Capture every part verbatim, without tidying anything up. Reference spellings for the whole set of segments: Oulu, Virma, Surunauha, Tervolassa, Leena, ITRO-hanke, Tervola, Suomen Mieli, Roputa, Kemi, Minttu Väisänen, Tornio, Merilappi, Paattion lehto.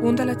Kuuntelet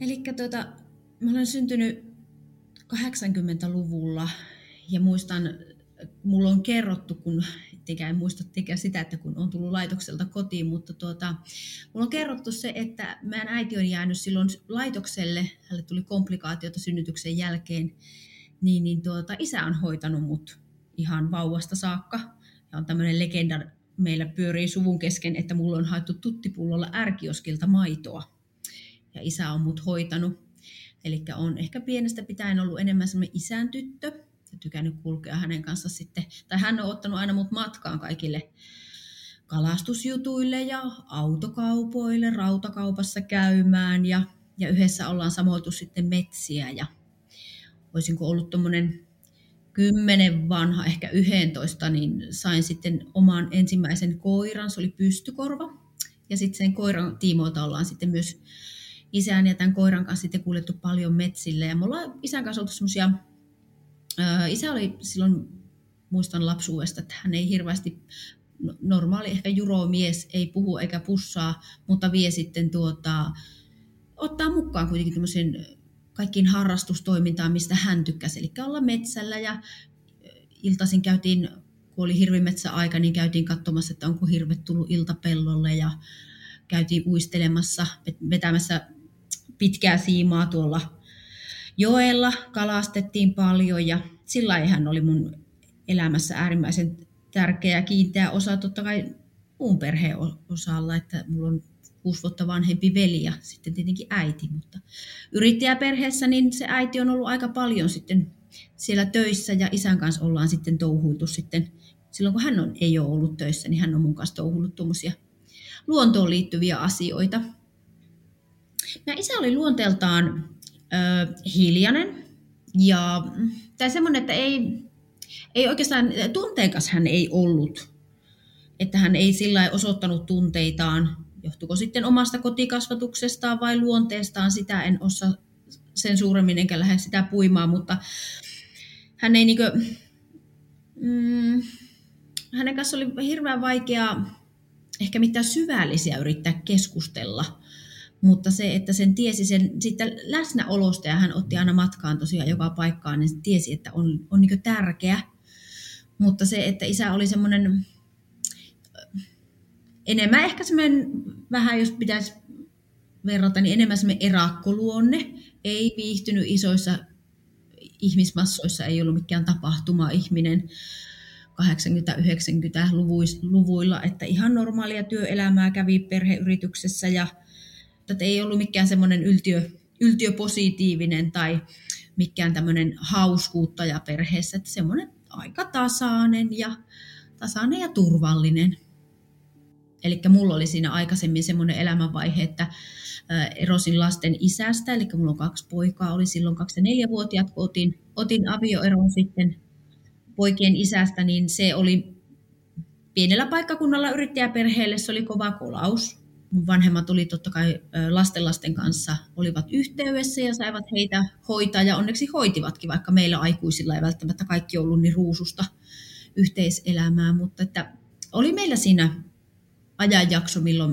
Elikkä tota, mä olen syntynyt kahdeksankymmentäluvulla ja muistan, mulla on kerrottu, kun tekään en muista tekään sitä, että kun on tullut laitokselta kotiin, mutta tuota, mulla on kerrottu se, että meidän äiti on jäänyt silloin laitokselle, hänelle tuli komplikaatioita synnytyksen jälkeen, niin, niin tuota, isä on hoitanut mut ihan vauvasta saakka ja on tämmöinen legenda, meillä pyörii suvun kesken, että mulla on haettu tuttipullolla ärkioskilta maitoa. Ja isä on mut hoitanut. Eli on ehkä pienestä pitäen ollut enemmän semmoinen isän tyttö. Ja tykännyt kulkea hänen kanssa sitten. Tai hän on ottanut aina mut matkaan kaikille kalastusjutuille ja autokaupoille, rautakaupassa käymään. Ja, ja yhdessä ollaan samoiltu sitten metsiä. Ja olisinko ollut tommonen kymmenen vanha, ehkä yhdentoista, niin sain sitten oman ensimmäisen koiran. Se oli pystykorva. Ja sitten sen koiran tiimoilta ollaan sitten myös isän ja tämän koiran kanssa sitten kuljettu paljon metsille. Ja me ollaan isän kanssa oltu semmoisia, isä oli silloin, muistan lapsuudesta, että hän ei hirveästi, normaali ehkä juromies, ei puhu eikä pussaa, mutta vie sitten tuota, ottaa mukaan kuitenkin tämmöisen kaikkiin harrastustoimintaan, mistä hän tykkäsi. Eli olla metsällä ja iltaisin käytiin, kun oli hirvimetsäaika, niin käytiin katsomassa, että onko hirvet tullut iltapellolle ja käytiin uistelemassa, vetämässä pitkää siimaa tuolla joella, kalastettiin paljon ja sillä lailla hän oli mun elämässä äärimmäisen tärkeä ja kiinteä osa totta kai mun perheen osalla, että mulla on kuusi vuotta vanhempi veli ja sitten tietenkin äiti, mutta yrittäjäperheessä niin se äiti on ollut aika paljon sitten siellä töissä ja isän kanssa ollaan sitten touhuiltu sitten, silloin kun hän on, ei ole ollut töissä, niin hän on mun kanssa touhuillut tuommoisia luontoon liittyviä asioita. Mä isä oli luonteeltaan ö, hiljainen ja tai semmoinen, että ei, ei oikeastaan, tunteikas hän ei ollut, että hän ei sillä lailla osoittanut tunteitaan, johtuiko sitten omasta kotikasvatuksestaan vai luonteestaan, sitä en osaa sen suuremmin enkä lähde sitä puimaan, mutta hän ei niinkö, mm, hänen kanssa oli hirveän vaikeaa ehkä mitään syvällisiä yrittää keskustella, mutta se, että sen tiesi sen sitten läsnäolosta ja hän otti aina matkaan tosiaan joka paikkaan, niin tiesi, että on, on niin kuin tärkeä. Mutta se, että isä oli semmoinen, enemmän ehkä semmoinen, vähän jos pitäisi verrata, niin enemmän semmoinen erakkoluonne, ei viihtynyt isoissa ihmismassoissa, ei ollut mikään tapahtuma-ihminen. kahdeksankymmentä-yhdeksänkymmentäluvuilla, että ihan normaalia työelämää kävi perheyrityksessä ja että ei ollut mikään semmoinen yltiö, yltiöpositiivinen tai mikään tämmöinen hauskuuttaja perheessä, että semmoinen aika tasainen ja, tasainen ja turvallinen. Eli mulla oli siinä aikaisemmin semmoinen elämänvaihe, että erosin lasten isästä, eli mulla on kaksi poikaa, oli silloin kaksikymmentäneljävuotiaat, kun otin, otin avioeron sitten poikien isästä, niin se oli pienellä paikkakunnalla yrittäjäperheelle, se oli kova kolaus. Mun vanhemmat oli totta kai lasten lasten kanssa, olivat yhteydessä ja saivat heitä hoitaa ja onneksi hoitivatkin, vaikka meillä aikuisilla ei välttämättä kaikki ollut niin ruususta yhteiselämää, mutta että oli meillä siinä ajanjakso, milloin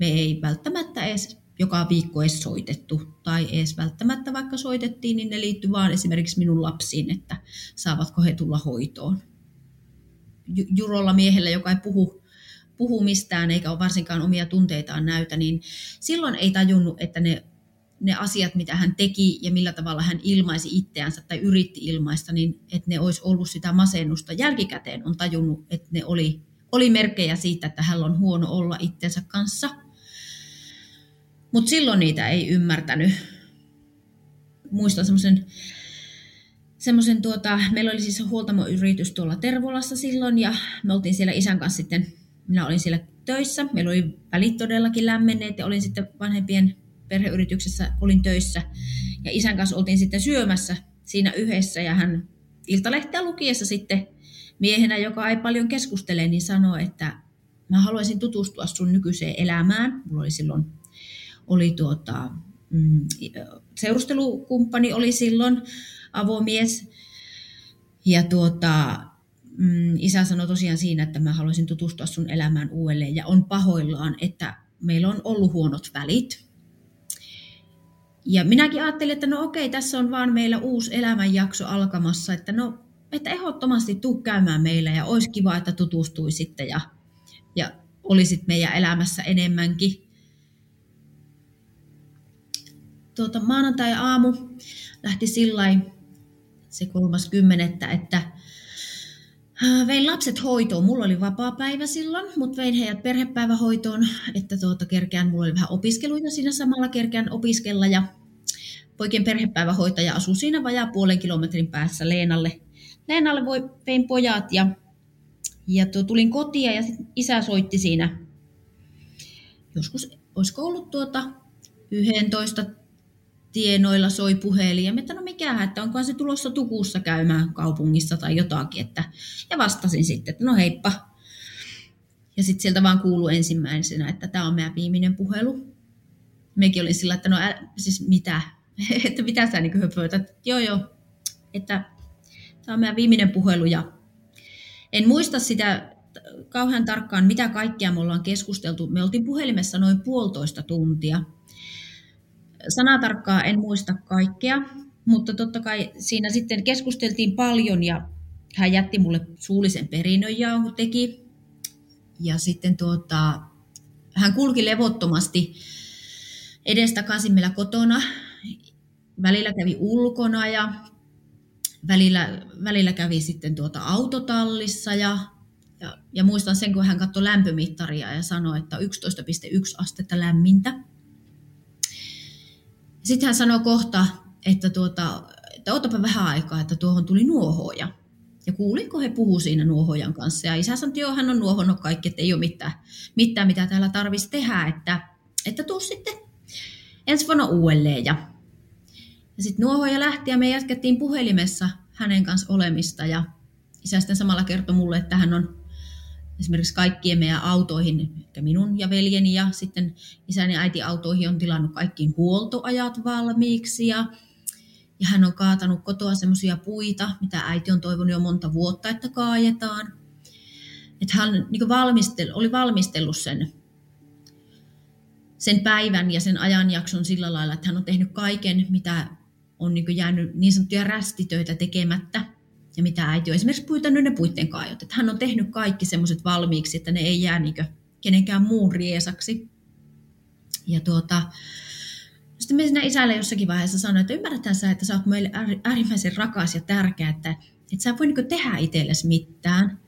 me ei välttämättä edes joka viikko edes soitettu, tai edes välttämättä vaikka soitettiin, niin ne liittyy vaan esimerkiksi minun lapsiin, että saavatko he tulla hoitoon. Jurolla miehellä, joka ei puhu, puhu mistään, eikä ole varsinkaan omia tunteitaan näytä, niin silloin ei tajunnut, että ne ne asiat, mitä hän teki ja millä tavalla hän ilmaisi itseänsä tai yritti ilmaista, niin että ne olisi ollut sitä masennusta. Jälkikäteen on tajunnut, että ne oli, oli merkkejä siitä, että hän on huono olla itsensä kanssa. Mutta silloin niitä ei ymmärtänyt. Muistan semmoisen, semmoisen tuota, meillä oli siis huoltamoyritys tuolla Tervolassa silloin, ja me oltiin siellä isän kanssa sitten, minä olin siellä töissä, meillä oli välit todellakin lämmenneet, ja olin sitten vanhempien perheyrityksessä, olin töissä, ja isän kanssa oltiin sitten syömässä siinä yhdessä, ja hän iltalehteä lukiessa sitten miehenä, joka ei paljon keskustele, niin sanoi, että mä haluaisin tutustua sun nykyiseen elämään. Mulla oli silloin, oli tuota... seurustelukumppani oli silloin avomies, ja tuota, isä sanoi tosiaan siinä, että mä haluaisin tutustua sun elämään uudelleen, ja on pahoillaan, että meillä on ollut huonot välit. Ja minäkin ajattelin, että no okei, tässä on vaan meillä uusi elämänjakso alkamassa, että no, että ehdottomasti tuu käymään meillä, ja olisi kiva, että tutustuisitte ja, ja olisit meidän elämässä enemmänkin. Tuota, maanantai-aamu lähti sillain se kolmas kymmenettä, että vein lapset hoitoon. Mulla oli vapaa päivä silloin, mutta vein heidät perhepäivähoitoon, että tuota, kerkeän, mulla oli vähän opiskeluita siinä samalla, kerkeän opiskella. Ja poikien perhepäivähoitaja asui siinä vajaa puolen kilometrin päässä Leenalle. Leenalle voi, vein pojat ja, ja tuo, tulin kotiin, ja sit isä soitti siinä. Joskus olisiko ollut tuota yksitoista tienoilla soi puhelin, ja että no mikähän, että onkohan se tulossa Tukussa käymään kaupungissa tai jotakin, että, ja vastasin sitten, että no heippa. Ja sitten sieltä vaan kuului ensimmäisenä, että tämä on meidän viimeinen puhelu. Mekin olin sillä, että no ä, siis mitä, että mitä sä niin höpötät, joo joo, että tämä on meidän viimeinen puhelu, ja en muista sitä kauhean tarkkaan, mitä kaikkea me ollaan keskusteltu. Me oltiin puhelimessa noin puolitoista tuntia. Sanatarkkaa en muista kaikkea, mutta totta kai siinä sitten keskusteltiin paljon, ja hän jätti mulle suullisen perinnön, jauho teki. Ja sitten tuota, hän kulki levottomasti edestakaisin meillä kotona. Välillä kävi ulkona ja välillä, välillä kävi sitten tuota autotallissa. Ja, ja, ja muistan sen, kun hän katsoi lämpömittaria ja sanoi, että yksitoista pilkku yksi astetta lämmintä. Sitten hän sanoi kohta, että, tuota, että ootapa vähän aikaa, että tuohon tuli nuohoja. Ja kuulinko he puhuu siinä nuohojan kanssa. Ja isä sanoi, että joo, hän on nuohonnut kaikki, että ei ole mitään, mitään mitä täällä tarvitsisi tehdä. Että, että tuu sitten ensi vuonna uudelleen. Ja, ja sitten nuohoja lähti, ja me jatkettiin puhelimessa hänen kanssa olemista. Ja isä sitten samalla kertoi mulle, että hän on esimerkiksi kaikkien meidän autoihin, minun ja veljeni ja sitten isäni ja äiti autoihin on tilannut kaikkiin huoltoajat valmiiksi. Ja, ja hän on kaatanut kotoa semmoisia puita, mitä äiti on toivonut jo monta vuotta, että kaajetaan. Että hän niin valmistel, oli valmistellut sen, sen päivän ja sen ajanjakson sillä lailla, että hän on tehnyt kaiken, mitä on niin jäänyt niin sanottuja rästitöitä tekemättä. Ja mitä äiti on esimerkiksi pyytänyt ne puitten kaajot. Että hän on tehnyt kaikki semmoiset valmiiksi, että ne ei jää niinkö kenenkään muun riesaksi. Ja tuota, sitten me siinä isälle jossakin vaiheessa sanoin, että ymmärrätään sä, että sä oot meille äärimmäisen rakas ja tärkeä, että, että sä voi niinkö tehdä itsellesi mitään.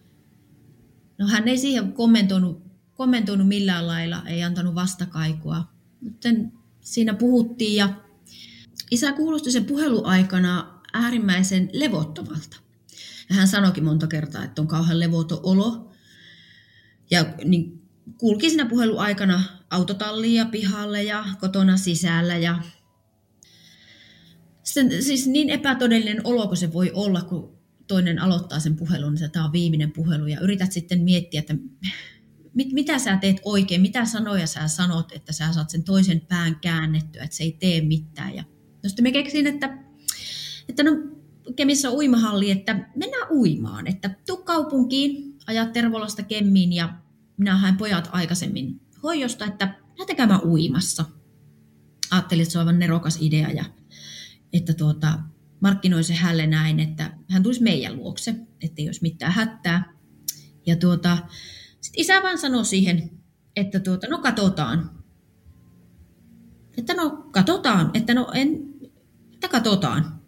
No hän ei siihen kommentoinut, kommentoinut millään lailla, ei antanut vastakaikua. Joten siinä puhuttiin, ja isä kuulosti sen puhelun aikana äärimmäisen levottomalta. Ja hän sanoikin monta kertaa, että on kauhean levoton olo. Ja niin kulki siinä puhelun aikana autotalliin ja pihalle ja kotona sisällä. Ja sitten, siis niin epätodellinen olo kuin se voi olla, kun toinen aloittaa sen puhelun, niin tämä on viimeinen puhelu. Ja yrität sitten miettiä, että mit, mitä sä teet oikein, mitä sanoja sä sanot, että sä saat sen toisen pään käännettyä, että se ei tee mitään. Ja no sitten me keksin, että, että no... Kemissä on uimahalli, että mennään uimaan, että tuu kaupunkiin, ajaa Tervolasta Kemiin, ja minä haen pojat aikaisemmin hoidosta, että lähdetään mä uimassa. Ajattelin, että se on aivan nerokas idea, ja että tuota, markkinoin se hälle näin, että hän tulisi meidän luokse, ettei olisi mitään hätää. Ja tuota, sit isä vaan sanoi siihen, että tuota, no katsotaan. että no katsotaan, että no en, että katsotaan.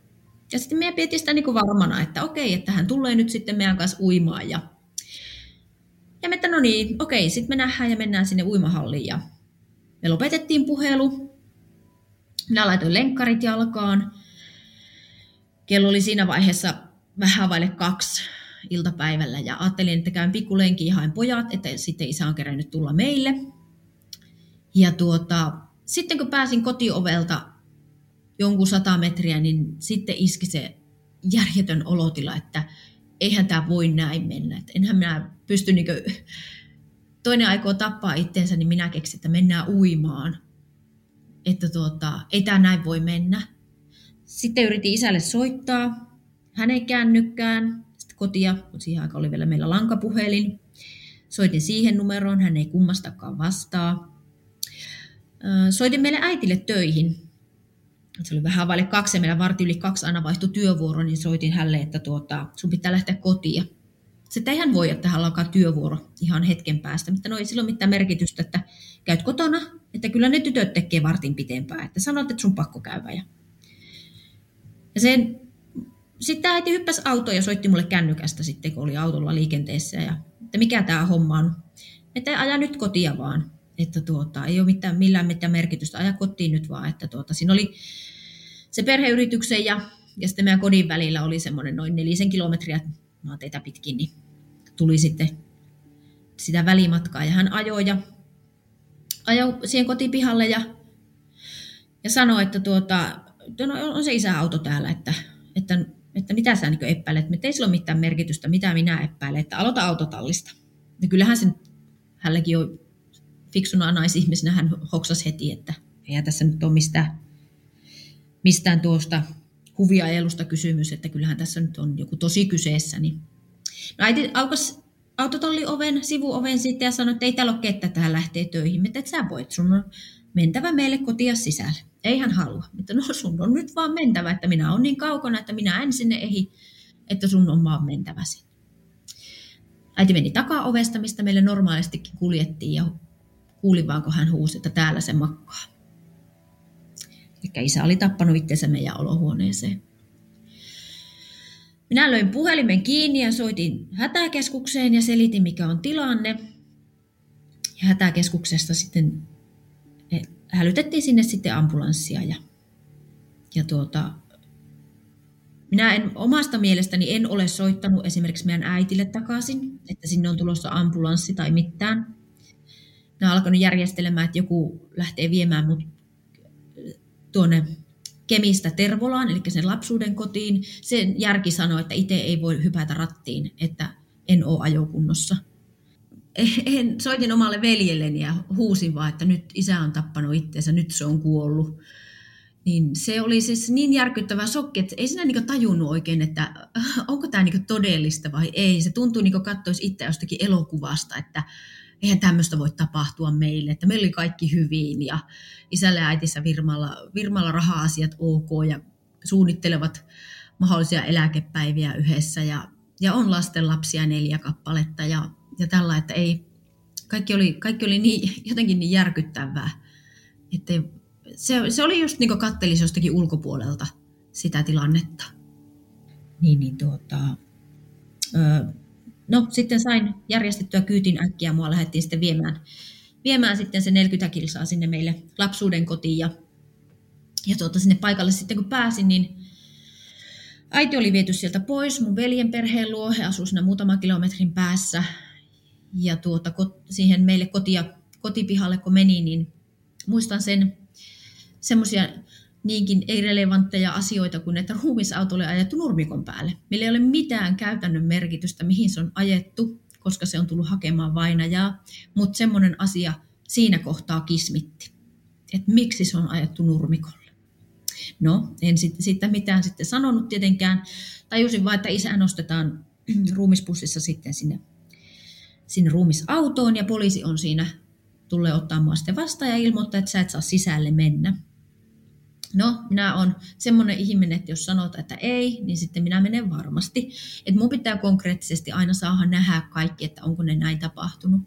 Ja sitten meidän piti sitä niin kuin varmana, että okei, että hän tulee nyt sitten meidän kanssa uimaan. Ja, ja me, että no niin, okei, sitten me nähdään ja mennään sinne uimahalliin. Ja me lopetettiin puhelu. Minä laitoin lenkkarit jalkaan. Kello oli siinä vaiheessa vähän vaille kaksi iltapäivällä. Ja ajattelin, että käyn pikkulenkiin ja haen pojat, että sitten isä on kerännyt tulla meille. Ja tuota, sitten kun pääsin kotiovelta jonkun sata metriä, niin sitten iski se järjetön olotila, että eihän tämä voi näin mennä. Että enhän minä pysty, niin kuin, toinen aikoo tappaa itseensä, niin minä keksin, että mennään uimaan. Että tuota, ei tämä näin voi mennä. Sitten yritin isälle soittaa. Hän ei käännykkään. Sitten kotia, mutta siihen aikaan oli vielä meillä lankapuhelin. Soitin siihen numeroon, hän ei kummastakaan vastaa. Soitin meille äitille töihin. Se oli vähän vaille kaksi ja meillä varti yli kaksi aina vaihtui työvuoro, niin soitin hälle, että tuota, sun pitää lähteä kotiin. Sitten eihän voi, että hän alkaa työvuoro ihan hetken päästä, mutta no ei silloin mitään merkitystä, että käyt kotona, että kyllä ne tytöt tekee vartin pitempään, että sanot, että sun pakko käydä. Ja, ja sen... sitten äiti hyppäsi autoon ja soitti mulle kännykästä sitten, kun oli autolla liikenteessä, ja että mikä tämä homma on, että aja nyt kotia vaan. Että tuota, ei ole mitään, millään mitään merkitystä, aja kotiin nyt vaan, että tuota, siinä oli se perheyrityksen ja, ja sitten meidän kodin välillä oli semmoinen noin nelisen kilometriä maanteitä pitkin, niin tuli sitten sitä välimatkaa ja hän ajoi ja ajoi siihen kotipihalle ja, ja sanoi, että tuota, no on se isäauto täällä, että, että, että mitä sä niin epäilet, että ei sillä ole mitään merkitystä, mitä minä epäilen, että aloita autotallista. Ja kyllähän sen hänelläkin on fiksuna naisihmisenä hän hoksasi heti, että ei tässä nyt ole mistään, mistään tuosta huviajelusta kysymys, että kyllähän tässä nyt on joku tosi kyseessä. Niin. No äiti aukasi autotallioven, sivuoven sitten ja sanoi, että ei täällä ole kettä, tähän lähtee töihin. Että sä voit, sun on mentävä meille kotia sisälle. Ei hän halua. Että no sun on nyt vaan mentävä, että minä olen niin kaukana, että minä en sinne ehdi, että sun on vaan mentävä sinne. Äiti meni takaovesta, mistä meille normaalistikin kuljettiin ja kuulin vaan, kun hän huusi, että täällä se makkaa. Eli isä oli tappanut itsensä meidän olohuoneeseen. Minä löin puhelimen kiinni ja soitin hätäkeskukseen ja selitin, mikä on tilanne. Ja hätäkeskuksesta sitten hälytettiin sinne sitten ambulanssia. Ja, ja tuota, minä en omasta mielestäni en ole soittanut esimerkiksi meidän äitille takaisin, että sinne on tulossa ambulanssi tai mitään. Nämä alkanut järjestelemään, että joku lähtee viemään mut tuonne Kemistä Tervolaan, eli sen lapsuuden kotiin. Sen järki sanoi, että itse ei voi hypätä rattiin, että en ole ajokunnossa. En, soitin omalle veljelleni ja huusin vaan, että nyt isä on tappanut itseensä, nyt se on kuollut. Niin se oli siis niin järkyttävä shokki, että ei sinä niin tajunnut oikein, että onko tämä niin todellista vai ei. Se tuntui niin kuin katsoisi itse jostakin elokuvasta, että eihän tämmöistä voi tapahtua meille, että meillä oli kaikki hyvin ja isällä ja äitissä Virmalla, Virmalla raha-asiat ok ja suunnittelevat mahdollisia eläkepäiviä yhdessä ja, ja on lasten lapsia neljä kappaletta ja, ja tällä, että ei, kaikki oli, kaikki oli niin, jotenkin niin järkyttävää, että se, se oli just niin kuin kattelisi jostakin ulkopuolelta sitä tilannetta. Niin, niin tuota... Öö. No sitten sain järjestettyä kyytin äkkiä ja mua lähdettiin sitten viemään, viemään sitten se neljäkymmentä kilsaa sinne meille lapsuuden kotiin. Ja, ja tuota, sinne paikalle sitten kun pääsin, niin äiti oli viety sieltä pois mun veljen perheen luo. He asui siinä muutaman kilometrin päässä. Ja tuota, siihen meille kotia, kotipihalle kun meni, niin muistan sen semmoisia niinkin ei relevantteja asioita kuin, että ruumisauto oli ajettu nurmikon päälle. Meillä ei ole mitään käytännön merkitystä, mihin se on ajettu, koska se on tullut hakemaan vainajaa, mutta semmoinen asia siinä kohtaa kismitti, että miksi se on ajettu nurmikolle. No, en siitä mitään sitten sanonut tietenkään. Tajusin vaan, että isä nostetaan ruumispussissa sitten sinne, sinne ruumisautoon ja poliisi on siinä, tulee ottaa mua sitten vastaan ja ilmoittaa, että sä et saa sisälle mennä. No, minä olen semmoinen ihminen, että jos sanotaan, että ei, niin sitten minä menen varmasti. Että minun pitää konkreettisesti aina saada nähdä kaikki, että onko ne näin tapahtunut.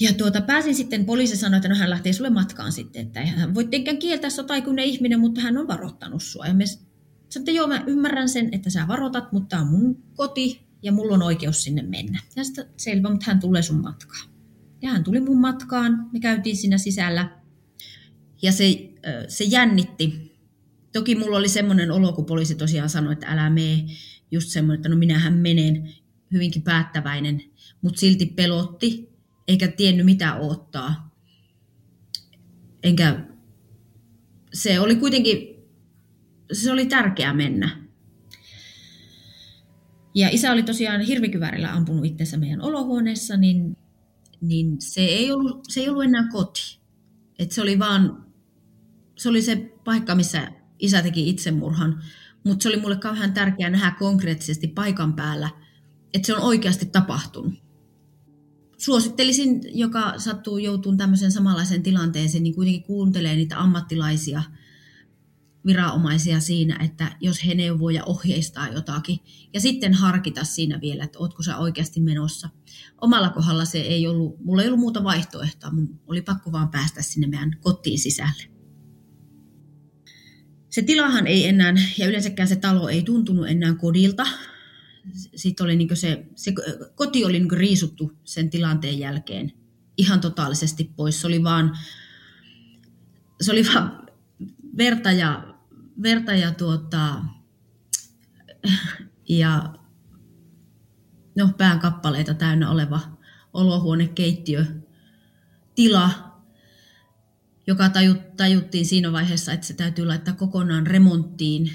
Ja tuota, pääsin sitten, poliisi sanoi, että no hän lähtee sulle matkaan sitten, että eihän hän voi tietenkään kieltää sotaikunnan ihminen, mutta hän on varoittanut sua. Ja me sanoin, että joo, mä ymmärrän sen, että sä varoitat, mutta tämä on mun koti ja mulla on oikeus sinne mennä. Ja sitten selvä, mutta hän tulee sun matkaan. Ja hän tuli mun matkaan, me käytiin siinä sisällä ja se, se jännitti. Toki mulla oli semmoinen olo, kun poliisi tosiaan sanoi, että älä mene, just semmoinen, että no minähän menen, hyvinkin päättäväinen, mutta silti pelotti. Eikä tiennyt mitä odottaa. Enkä se oli kuitenkin se oli tärkeää mennä. Ja isä oli tosiaan hirvikiväärällä ampunut itsensä meidän olohuoneessa, niin niin se ei ollut se ei ollut enää koti. Et se oli vaan se oli se paikka missä isä teki itsemurhan, mutta se oli mulle kauhean tärkeää nähdä konkreettisesti paikan päällä, että se on oikeasti tapahtunut. Suosittelisin, joka sattuu joutumaan tämmöiseen samanlaiseen tilanteeseen, niin kuitenkin kuuntelee niitä ammattilaisia viranomaisia siinä, että jos he neuvoo ja ohjeistaa jotakin. Ja sitten harkita siinä vielä, että ootko sä oikeasti menossa. Omalla kohdalla se ei ollut, mulla ei ollut muuta vaihtoehtoa, mun oli pakko vaan päästä sinne meidän kotiin sisälle. Se tilahan ei enää, ja yleensäkään se talo ei tuntunut enää kodilta. Sitten oli niin se, se koti oli niin riisuttu sen tilanteen jälkeen ihan totaalisesti pois. Se oli vaan, se oli vaan verta ja, verta ja, tuota, ja no, päänkappaleita täynnä oleva olohuone, keittiö, tila, joka tajut, tajuttiin siinä vaiheessa, että se täytyy laittaa kokonaan remonttiin.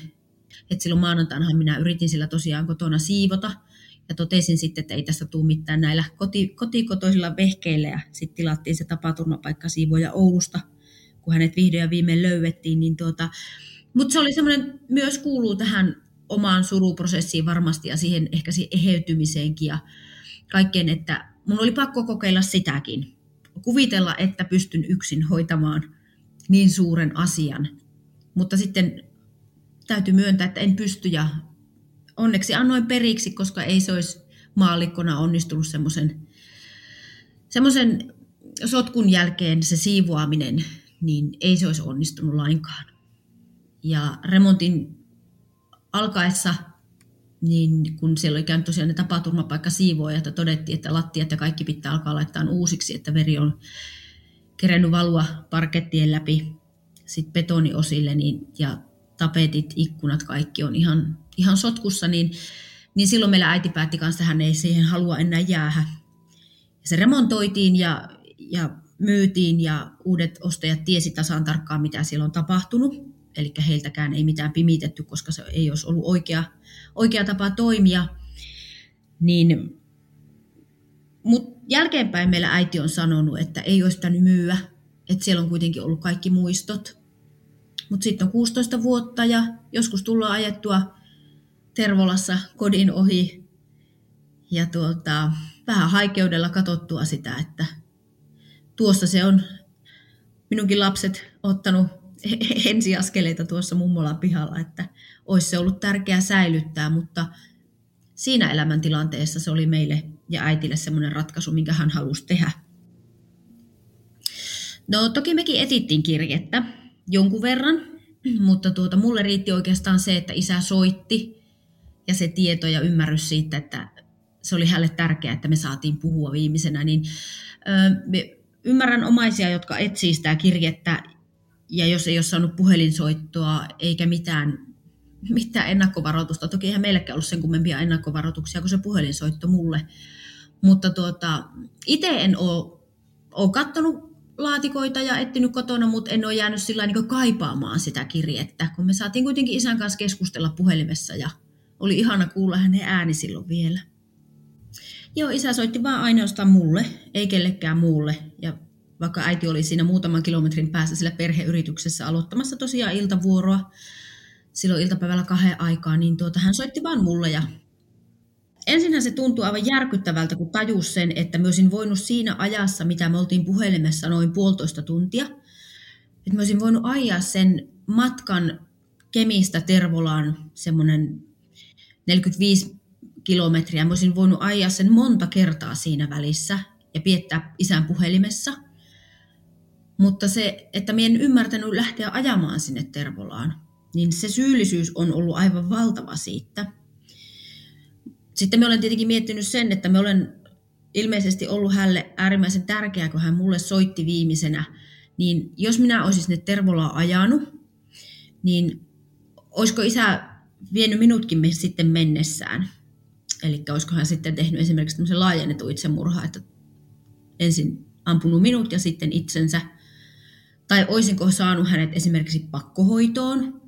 Et silloin maanantainhan minä yritin sillä tosiaan kotona siivota ja totesin sitten, että ei tästä tule mitään näillä koti, kotikotoisilla vehkeillä. Ja sitten tilattiin se tapaturmapaikka siivoja Oulusta, kun hänet vihdoin ja viimein löydettiin. Niin tuota, mutta se oli semmoinen, myös kuuluu tähän omaan suruprosessiin varmasti ja siihen ehkä siihen eheytymiseenkin ja kaikkeen, että mun oli pakko kokeilla sitäkin. Kuvitella, että pystyn yksin hoitamaan niin suuren asian, mutta sitten täytyy myöntää, että en pysty ja onneksi annoin periksi, koska ei se olisi maallikkona onnistunut semmoisen, semmoisen sotkun jälkeen se siivoaminen, niin ei se olisi onnistunut lainkaan. Ja remontin alkaessa, niin kun siellä oli käynyt tosiaan ne tapaturmapaikka siivoja, että todettiin, että lattiat ja kaikki pitää alkaa laittaa uusiksi, että veri on kerennyt valua parkettien läpi sitten betoniosille niin, ja tapetit, ikkunat, kaikki on ihan, ihan sotkussa, niin, niin silloin meillä äiti päätti kanssa, että hän ei siihen halua enää jäähä. Se remontoitiin ja, ja myytiin ja uudet ostajat tiesi tasan tarkkaan, mitä siellä on tapahtunut. Eli heiltäkään ei mitään pimitetty, koska se ei olisi ollut oikea, oikea tapa toimia. Niin, mut jälkeenpäin meillä äiti on sanonut, että ei olisi pitänyt myyä, että siellä on kuitenkin ollut kaikki muistot. Mutta sitten on kuusitoista vuotta ja joskus tullaan ajettua Tervolassa kodin ohi ja tuota, vähän haikeudella katsottua sitä, että tuossa se on minunkin lapset ottanut ensiaskeleita tuossa mummolan pihalla, että olisi se ollut tärkeää säilyttää, mutta siinä elämäntilanteessa se oli meille ja äitille semmoinen ratkaisu, minkä hän halusi tehdä. No toki mekin etittiin kirjettä. Jonkun verran, mutta tuota, mulle riitti oikeastaan se, että isä soitti ja se tieto ja ymmärrys siitä, että se oli hänelle tärkeää, että me saatiin puhua viimeisenä. Niin, ö, ymmärrän omaisia, jotka etsii sitä kirjettä ja jos ei ole saanut puhelinsoittoa eikä mitään, mitään ennakkovaroitusta. Toki eihän meilläkään ollut sen kummempia ennakkovaroituksia kuin se puhelinsoitto mulle, mutta tuota, itse en ole, ole katsonut laatikoita ja etsinyt kotona, mutta en ole jäänyt sillä niin kuin kaipaamaan sitä kirjettä, kun me saatiin kuitenkin isän kanssa keskustella puhelimessa ja oli ihana kuulla hänen ääni silloin vielä. Joo, isä soitti vaan ainoastaan mulle, ei kellekään muulle. Ja vaikka äiti oli siinä muutaman kilometrin päässä sillä perheyrityksessä aloittamassa tosiaan iltavuoroa, silloin iltapäivällä kahden aikaa, niin tuota, hän soitti vaan mulle ja ensinhän se tuntui aivan järkyttävältä, kun tajus sen, että mä olisin voinut siinä ajassa, mitä me oltiin puhelimessa noin puolitoista tuntia, että mä olisin voinut ajaa sen matkan Kemistä Tervolaan semmoinen neljäkymmentäviisi kilometriä. Mä olisin voinut ajaa sen monta kertaa siinä välissä ja ja viettää isän puhelimessa. Mutta se, että minä en ymmärtänyt lähteä ajamaan sinne Tervolaan, niin se syyllisyys on ollut aivan valtava siitä. Sitten minä olen tietenkin miettinyt sen, että minä olen ilmeisesti ollut hänelle äärimmäisen tärkeää, kun hän mulle soitti viimeisenä. Niin jos minä olisin sinne Tervolaa ajanut, niin olisiko isä vienyt minutkin sitten mennessään? Eli olisiko hän sitten tehnyt esimerkiksi tämmöisen laajennetun itsemurhaa, että ensin ampunut minut ja sitten itsensä. Tai olisinko saanut hänet esimerkiksi pakkohoitoon?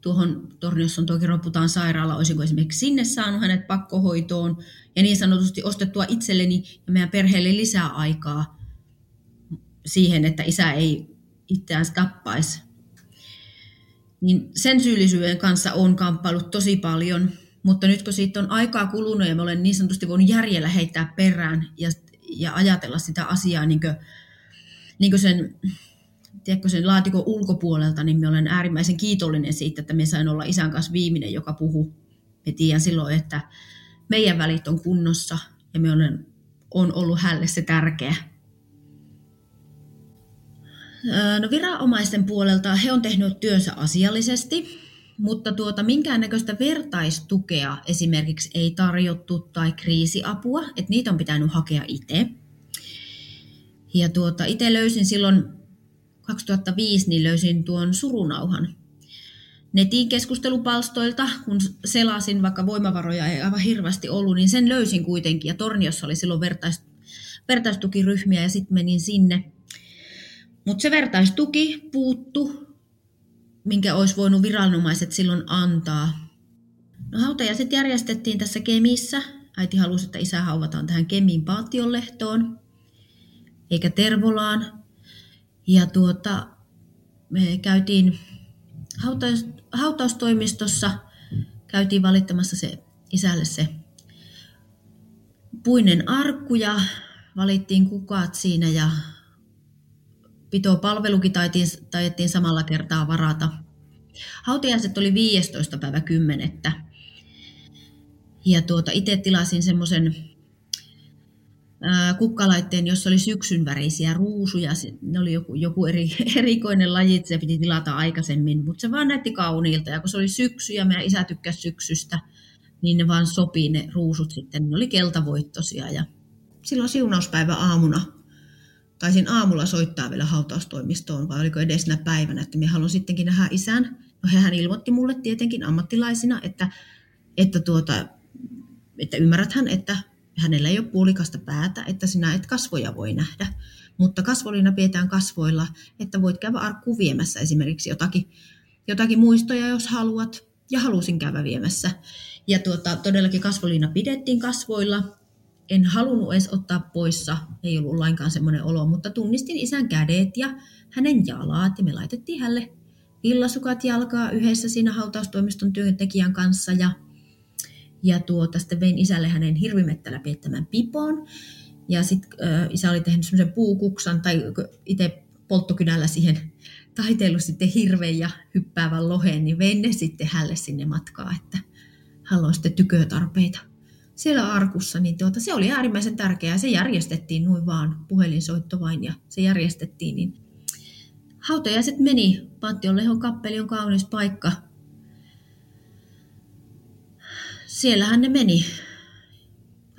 Tuohon Torniossa on toki Roputaan sairaala, olisinko esimerkiksi sinne saanut hänet pakkohoitoon? Ja niin sanotusti ostettua itselleni ja meidän perheelle lisää aikaa siihen, että isä ei itseään tappaisi. Niin sen syyllisyyden kanssa olen kamppailut tosi paljon, mutta nyt kun siitä on aikaa kulunut ja mä olen niin sanotusti voinut järjellä heittää perään ja, ja ajatella sitä asiaa niin kuin, niin kuin sen, tiedätkö, sen laatikon ulkopuolelta, niin mä olen äärimmäisen kiitollinen siitä, että mä sain olla isän kanssa viimeinen, joka puhuu. Mä tiedän silloin, että meidän välit on kunnossa ja mä olen on ollut hälle se tärkeä. No viranomaisten puolelta he on tehnyt työnsä asiallisesti, mutta tuota, minkäännäköistä vertaistukea esimerkiksi ei tarjottu tai kriisiapua, että niitä on pitänyt hakea itse. Ja tuota, itse löysin silloin kaksituhattaviisi niin löysin tuon Surunauhan netin keskustelupalstoilta, kun selasin, vaikka voimavaroja ei aivan hirveästi ollut, niin sen löysin kuitenkin. Ja Torniossa oli silloin vertaistukiryhmiä ja sitten menin sinne. Mutta se vertaistuki puuttu, minkä olisi voinut viranomaiset silloin antaa. No hautajaiset järjestettiin tässä Kemissä. Äiti halusi, että isä hauvataan tähän Kemiin Paattion lehtoon, eikä Tervolaan. Ja tuota, me käytiin hautaus, hautaustoimistossa, käytiin valittamassa se, isälle se puinen arkku ja valittiin kukat siinä ja pitopalvelukin taitiin, taidettiin samalla kertaa varata. Hautajaiset oli viidestoista päivä kymmenettä Ja tuota, itse tilasin semmoisen kukkalaitteen, jossa oli syksyn värisiä ruusuja. Ne oli joku, joku eri, erikoinen laji, se piti tilata aikaisemmin, mutta se vaan näytti kauniilta. Ja kun se oli syksy ja meidän isä tykkäsi syksystä, niin ne vaan sopii ne ruusut sitten. Ne oli keltavoittoisia ja silloin siunauspäivä aamuna. Taisin aamulla soittaa vielä hautaustoimistoon, vai oliko edellisenä päivänä, että minä haluan sittenkin nähdä isän. No hehän ilmoitti mulle tietenkin ammattilaisina, että, että, tuota, että ymmärräthän, että hänellä ei ole puolikasta päätä, että sinä et kasvoja voi nähdä. Mutta kasvolina pidetään kasvoilla, että voit käydä arkkuun viemässä esimerkiksi jotakin, jotakin muistoja, jos haluat. Ja halusin käydä viemässä. Ja tuota, todellakin kasvolina pidettiin kasvoilla. En halunnut edes ottaa poissa, ei ollut lainkaan semmoinen olo, mutta tunnistin isän kädet ja hänen jalat. Ja me laitettiin hänelle villasukat jalkaa yhdessä siinä hautaustoimiston työntekijän kanssa. Ja, ja tuota, sitten vein isälle hänen hirvimettällä piettämän pipoon. Ja sitten äh, isä oli tehnyt semmoisen puukuksan tai itse polttokynällä siihen taiteillut sitten hirven ja hyppäävän lohen. Niin vein ne sitten hänelle sinne matkaa, että hän on sitten tykötarpeita siellä arkussa, niin tuota, se oli äärimmäisen tärkeää. Se järjestettiin noin vaan, puhelinsoitto vain, ja se järjestettiin. Niin hautajaiset meni. Paattion lehon kappeli on kaunis paikka. Siellähän ne meni.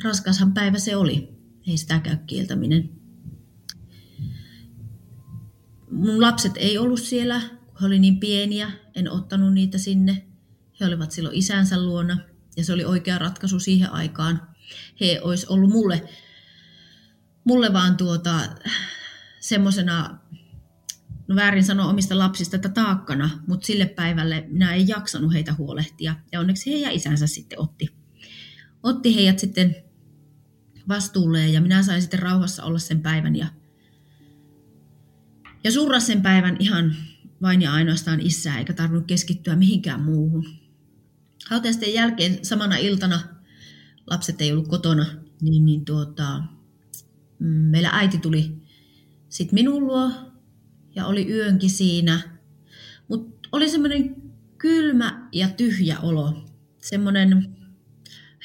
Raskashan päivä se oli. Ei sitä käy kieltäminen. Mun lapset ei ollut siellä, kun he oli niin pieniä. En ottanut niitä sinne. He olivat silloin isänsä luona. Ja se oli oikea ratkaisu siihen aikaan. He olisi ollut mulle, mulle vaan tuota, semmoisena, no väärin sanoa omista lapsista, että taakkana, mutta sille päivälle minä en jaksanut heitä huolehtia. Ja onneksi he ja isänsä sitten otti, otti heidät sitten vastuulleen ja minä sain sitten rauhassa olla sen päivän ja, ja surra sen päivän ihan vain ja ainoastaan isää, eikä tarvinnut keskittyä mihinkään muuhun. Hautajaisten jälkeen samana iltana, lapset ei ollut kotona, niin, niin tuota, meillä äiti tuli sit minun luo ja oli yönkin siinä. Mutta oli semmoinen kylmä ja tyhjä olo, semmoinen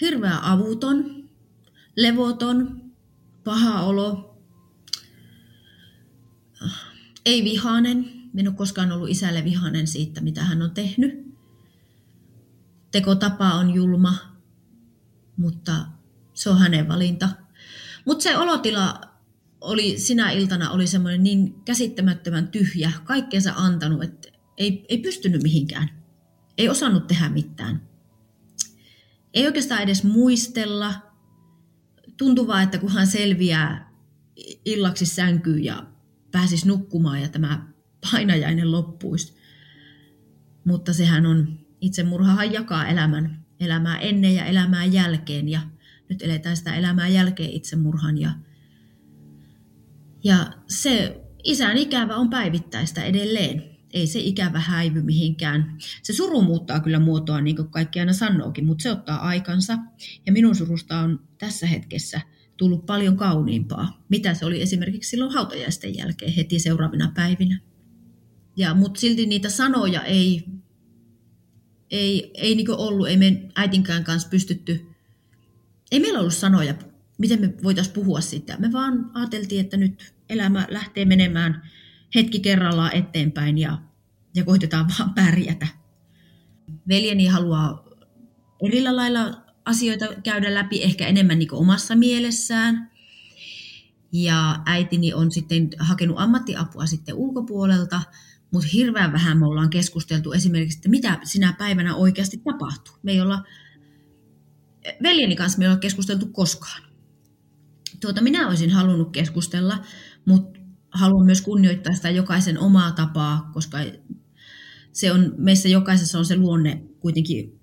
hirveä avuton, levoton, paha olo, ei vihainen. En ole koskaan ollut isälle vihainen siitä, mitä hän on tehnyt. Tekotapa on julma, mutta se on hänen valinta. Mutta se olotila oli sinä iltana oli semmoinen niin käsittämättömän tyhjä, kaikkeensa antanut, että ei, ei pystynyt mihinkään. Ei osannut tehdä mitään. Ei oikeastaan edes muistella. Tuntui vaan, että kun hän selviää illaksi sänkyyn ja pääsisi nukkumaan ja tämä painajainen loppuisi. Mutta sehän on, itsemurhahan jakaa elämän, elämää ennen ja elämää jälkeen. Ja nyt eletään sitä elämää jälkeen itsemurhan. Ja, ja se isän ikävä on päivittäistä edelleen. Ei se ikävä häivy mihinkään. Se suru muuttaa kyllä muotoa, niin kuin kaikki aina sanookin, mutta se ottaa aikansa. Ja minun surusta on tässä hetkessä tullut paljon kauniimpaa, mitä se oli esimerkiksi silloin hautajaisten jälkeen heti seuraavina päivinä. Ja, mutta silti niitä sanoja ei, ei, ei niin kuin ollut, ei me äitinkään kanssa pystytty, ei meillä ollut sanoja, miten me voitaisiin puhua siitä. Me vaan ajateltiin, että nyt elämä lähtee menemään hetki kerrallaan eteenpäin ja, ja koitetaan vaan pärjätä. Veljeni haluaa erillä lailla asioita käydä läpi, ehkä enemmän niin kuin omassa mielessään. Ja äitini on sitten hakenut ammattiapua sitten ulkopuolelta, mutta hirveän vähän me ollaan keskusteltu esimerkiksi, että mitä sinä päivänä oikeasti tapahtuu. Me ei olla, veljeni kanssa me ei olla keskusteltu koskaan. Tuota, minä olisin halunnut keskustella, mutta haluan myös kunnioittaa sitä jokaisen omaa tapaa, koska se on, meissä jokaisessa on se luonne kuitenkin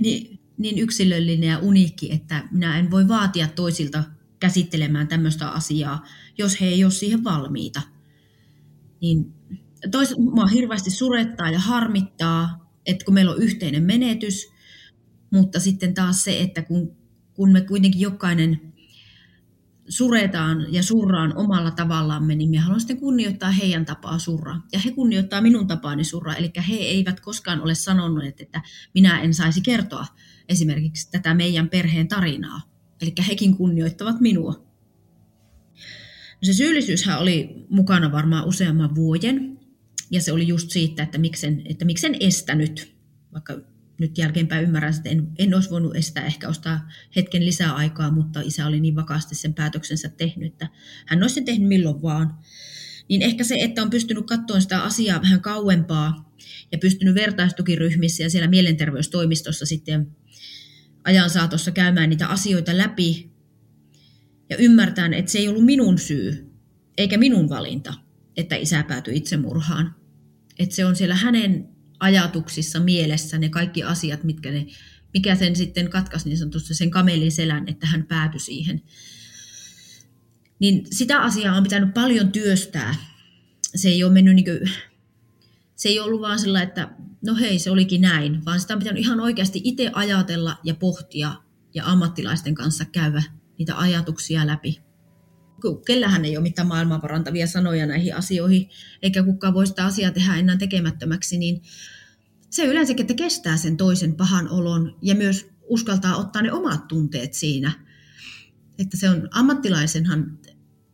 niin, niin yksilöllinen ja uniikki, että minä en voi vaatia toisilta käsittelemään tämmöistä asiaa, jos he ei ole siihen valmiita. Niin tois, mua hirveästi surettaa ja harmittaa, että kun meillä on yhteinen menetys, mutta sitten taas se, että kun, kun me kuitenkin jokainen suretaan ja surraan omalla tavallamme, niin minä haluan sitten kunnioittaa heidän tapaa surra. Ja he kunnioittaa minun tapaani surra, eli he eivät koskaan ole sanoneet, että minä en saisi kertoa esimerkiksi tätä meidän perheen tarinaa. Eli hekin kunnioittavat minua. No se syyllisyyshän oli mukana varmaan useamman vuoden. Ja se oli just siitä, että miksen, että miksen estänyt. Vaikka nyt jälkeenpäin ymmärrän, että en, en olisi voinut estää, ehkä ostaa hetken lisää aikaa, mutta isä oli niin vakaasti sen päätöksensä tehnyt, että hän olisi sen tehnyt milloin vaan. Niin ehkä se, että on pystynyt katsoa sitä asiaa vähän kauempaa ja pystynyt vertaistukiryhmissä ja siellä mielenterveystoimistossa sitten ajan saatossa käymään niitä asioita läpi ja ymmärtään, että se ei ollut minun syy eikä minun valinta, että isä päätyi itsemurhaan. Että se on siellä hänen ajatuksissa, mielessä ne kaikki asiat, mitkä ne, mikä sen sitten katkaisi niin sanotusti sen kamelin selän, että hän päätyi siihen. Niin sitä asiaa on pitänyt paljon työstää. Se ei ole mennyt niin kuin, se ei ollut vaan sellainen, että no hei, se olikin näin, vaan sitä on pitänyt ihan oikeasti itse ajatella ja pohtia ja ammattilaisten kanssa käydä niitä ajatuksia läpi. Kellähän ei ole mitään maailman parantavia sanoja näihin asioihin, eikä kukaan voi sitä asiaa tehdä enää tekemättömäksi, niin se yleensäkin, että kestää sen toisen pahan olon ja myös uskaltaa ottaa ne omat tunteet siinä. Että se on ammattilaisenhan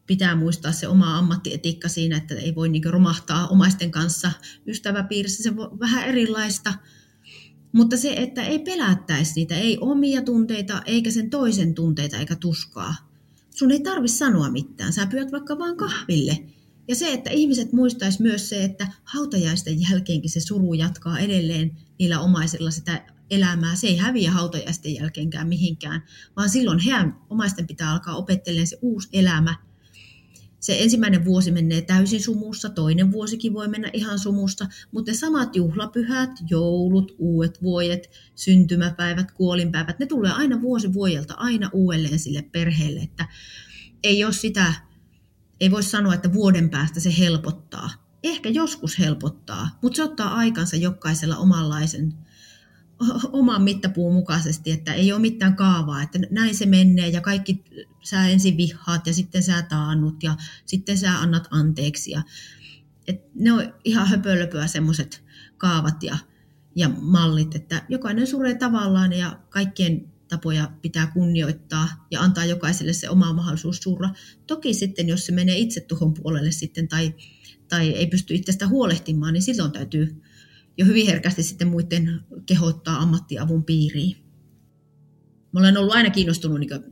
pitää muistaa se oma ammattietiikka siinä, että ei voi niin kuin romahtaa omaisten kanssa. Ystäväpiirissä se on vähän erilaista. Mutta se, että ei pelättäisi niitä, ei omia tunteita, eikä sen toisen tunteita, eikä tuskaa. Sun ei tarvitse sanoa mitään. Sä pyydät vaikka vaan kahville. Ja se, että ihmiset muistaisi myös se, että hautajaisten jälkeenkin se suru jatkaa edelleen niillä omaisilla sitä elämää. Se ei häviä hautajaisten jälkeenkään mihinkään, vaan silloin heidän omaisten pitää alkaa opettelemaan se uusi elämä. Se ensimmäinen vuosi menee täysin sumussa, toinen vuosikin voi mennä ihan sumussa, mutta ne samat juhlapyhät, joulut, uudet vuodet, syntymäpäivät, kuolinpäivät, ne tulee aina vuosi vuodelta aina uudelleen sille perheelle, että ei ole sitä, ei voi sanoa, että vuoden päästä se helpottaa. Ehkä joskus helpottaa, mutta se ottaa aikansa jokaisella omanlaisen, oman mittapuun mukaisesti, että ei ole mitään kaavaa, että näin se menee ja kaikki sä ensin vihaat ja sitten sä taannut ja sitten sä annat anteeksi. Ja, et ne on ihan höpölöpöä semmoiset kaavat ja, ja mallit, että jokainen suree tavallaan ja kaikkien tapoja pitää kunnioittaa ja antaa jokaiselle se oma mahdollisuus surra. Toki sitten, jos se menee itse tuhon puolelle sitten tai, tai ei pysty itsestä huolehtimaan, niin silloin täytyy jo hyvin herkästi sitten muiden kehottaa ammattiavun piiriin. Mä olen ollut aina kiinnostunut niin kuin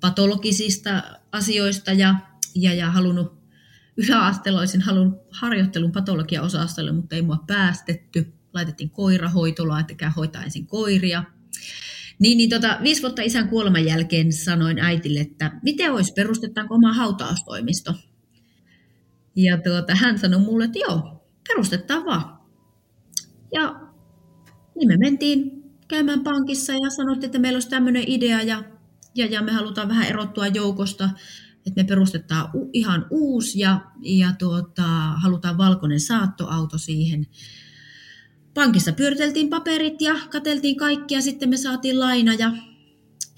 patologisista asioista ja, ja, ja halunnut yläasteella, olisin halunnut harjoittelun patologia-osa-asteelle, mutta ei mua päästetty. Laitettiin koirahoitolaan, että käy hoitaa ensin koiria. Niin, niin tota, viisi vuotta isän kuoleman jälkeen sanoin äitille, että miten olisi, perustetaanko oma hautaustoimisto? Ja tuota, hän sanoi mulle, että joo, perustetaan vaan. Ja niin me mentiin käymään pankissa ja sanottiin, että meillä olisi tämmöinen idea ja, ja, ja me halutaan vähän erottua joukosta, että me perustetaan u, ihan uusi ja, ja tuota, halutaan valkoinen saattoauto siihen. Pankissa pyöriteltiin paperit ja katseltiin kaikkia, sitten me saatiin laina ja,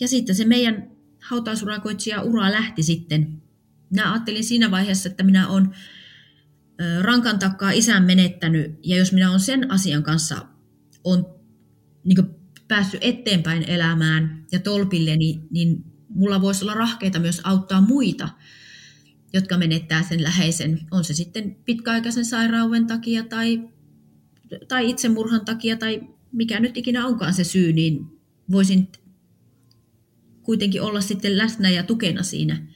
ja sitten se meidän hautausurakoitsija ura lähti sitten. Minä ajattelin siinä vaiheessa, että minä olen rankan takaa isän menettänyt ja jos minä olen sen asian kanssa olen, niin kuin päässyt eteenpäin elämään ja tolpille, niin, niin mulla voisi olla rahkeita myös auttaa muita, jotka menettää sen läheisen. On se sitten pitkäaikaisen sairauden takia tai... tai itsemurhan takia, tai mikä nyt ikinä onkaan se syy, niin voisin kuitenkin olla sitten läsnä ja tukena siinä.